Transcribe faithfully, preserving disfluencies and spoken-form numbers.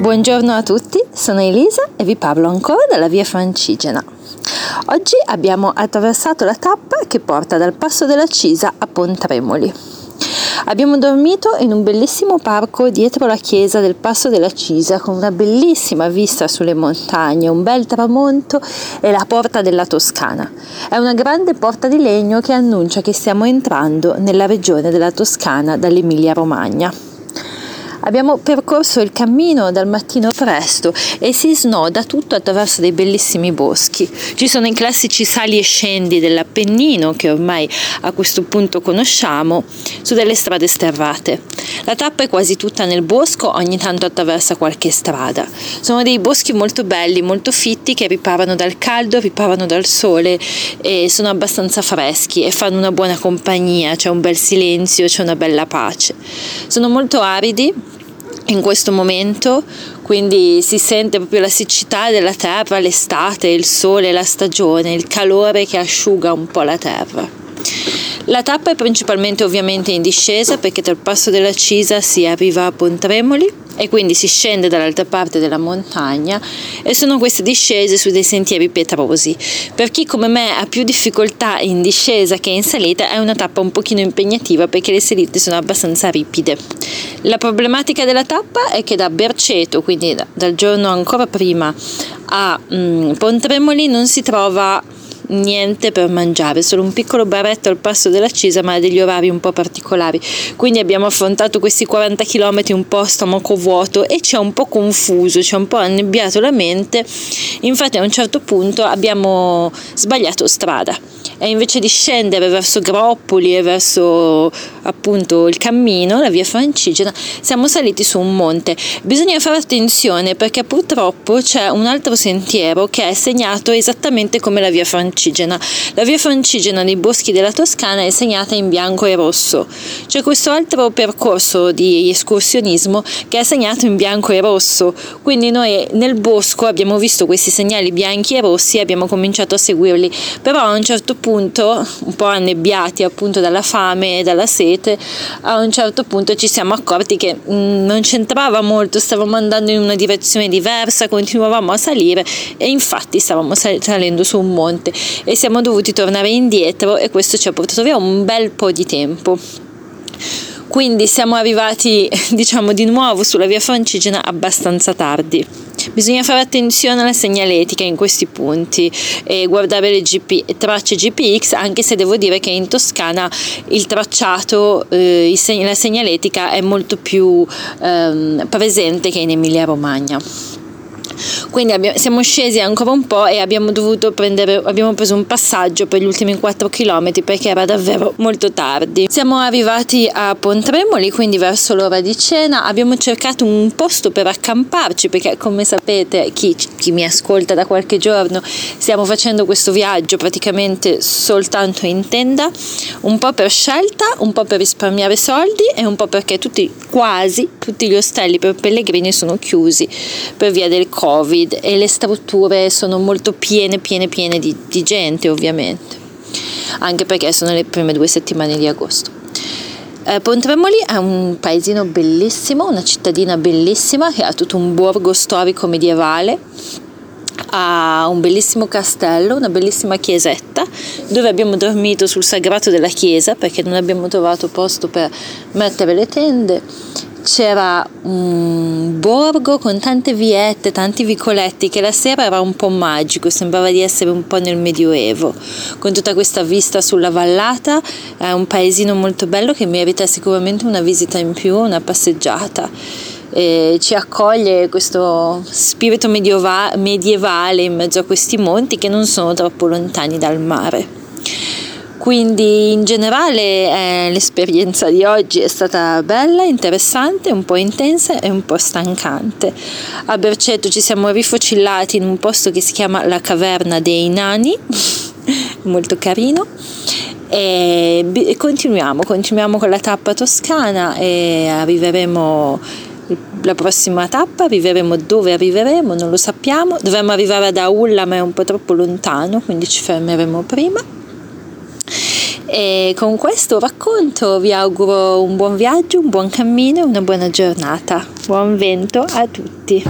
Buongiorno a tutti, sono Elisa e vi parlo ancora dalla via francigena. Oggi abbiamo attraversato la tappa che porta dal passo della Cisa a Pontremoli. Abbiamo dormito in un bellissimo parco dietro la chiesa del passo della Cisa con una bellissima vista sulle montagne, un bel tramonto e la Porta della Toscana. È una grande porta di legno che annuncia che stiamo entrando nella regione della Toscana dall'Emilia-Romagna. Abbiamo percorso il cammino dal mattino presto e si snoda tutto attraverso dei bellissimi boschi. Ci sono i classici sali e scendi dell'Appennino che ormai a questo punto conosciamo, su delle strade sterrate. La tappa è quasi tutta nel bosco, ogni tanto attraversa qualche strada. Sono dei boschi molto belli, molto fitti, che riparano dal caldo, riparano dal sole e sono abbastanza freschi e fanno una buona compagnia, c'è un bel silenzio, c'è una bella pace. Sono molto aridi in questo momento, quindi si sente proprio la siccità della terra, l'estate, il sole, la stagione, il calore che asciuga un po' la terra. La tappa è principalmente ovviamente in discesa, perché dal passo della Cisa si arriva a Pontremoli e quindi si scende dall'altra parte della montagna, e sono queste discese su dei sentieri pietrosi. Per chi come me ha più difficoltà in discesa che in salita è una tappa un pochino impegnativa, perché le salite sono abbastanza ripide. La problematica della tappa è che da Berceto, quindi da, dal giorno ancora prima a mh, Pontremoli, non si trova niente per mangiare, solo un piccolo baretto al passo della Cisa, ma ha degli orari un po' particolari, quindi abbiamo affrontato questi quaranta chilometri un po' a stomaco vuoto e ci ha un po' confuso, ci ha un po' annebbiato la mente. Infatti a un certo punto abbiamo sbagliato strada e invece di scendere verso Groppoli e verso appunto il cammino, la via francigena, siamo saliti su un monte. Bisogna fare attenzione perché purtroppo c'è un altro sentiero che è segnato esattamente come la via francigena. La via francigena dei boschi della Toscana è segnata in bianco e rosso. C'è questo altro percorso di escursionismo che è segnato in bianco e rosso, quindi noi nel bosco abbiamo visto questi segnali bianchi e rossi e abbiamo cominciato a seguirli, però a un certo punto, un po' annebbiati appunto dalla fame e dalla sete, a un certo punto ci siamo accorti che mh, non c'entrava molto, stavamo andando in una direzione diversa, continuavamo a salire e infatti stavamo sal- salendo su un monte e siamo dovuti tornare indietro, e questo ci ha portato via un bel po' di tempo. Quindi siamo arrivati, diciamo, di nuovo sulla via francigena abbastanza tardi. Bisogna fare attenzione alla segnaletica in questi punti e guardare le G P, tracce G P X, anche se devo dire che in Toscana il tracciato, eh, il seg- la segnaletica è molto più ehm, presente che in Emilia-Romagna. Quindi abbiamo, siamo scesi ancora un po' e abbiamo dovuto prendere, abbiamo preso un passaggio per gli ultimi quattro chilometri perché era davvero molto tardi. Siamo arrivati a Pontremoli, quindi verso l'ora di cena. Abbiamo cercato un posto per accamparci perché, come sapete, chi, chi mi ascolta da qualche giorno, stiamo facendo questo viaggio praticamente soltanto in tenda, un po' per scelta, un po' per risparmiare soldi e un po' perché tutti, quasi tutti gli ostelli per pellegrini sono chiusi per via del Covid. Covid e le strutture sono molto piene piene piene di, di gente, ovviamente, anche perché sono le prime due settimane di agosto. eh, Pontremoli è un paesino bellissimo, una cittadina bellissima che ha tutto un borgo storico medievale, ha un bellissimo castello, una bellissima chiesetta dove abbiamo dormito sul sagrato della chiesa perché non abbiamo trovato posto per mettere le tende. C'era un borgo con tante viette, tanti vicoletti, che la sera era un po' magico, sembrava di essere un po' nel Medioevo, con tutta questa vista sulla vallata. È un paesino molto bello che merita sicuramente una visita in più, una passeggiata. E ci accoglie questo spirito mediova- medievale in mezzo a questi monti che non sono troppo lontani dal mare. Quindi in generale eh, l'esperienza di oggi è stata bella, interessante, un po' intensa e un po' stancante. A Berceto ci siamo rifocillati in un posto che si chiama la caverna dei nani, molto carino, e b- continuiamo, continuiamo con la tappa toscana e arriveremo... La prossima tappa arriveremo, dove arriveremo non lo sappiamo, dovremmo arrivare ad Aulla ma è un po' troppo lontano, quindi ci fermeremo prima. E con questo racconto vi auguro un buon viaggio, un buon cammino e una buona giornata. Buon vento a tutti!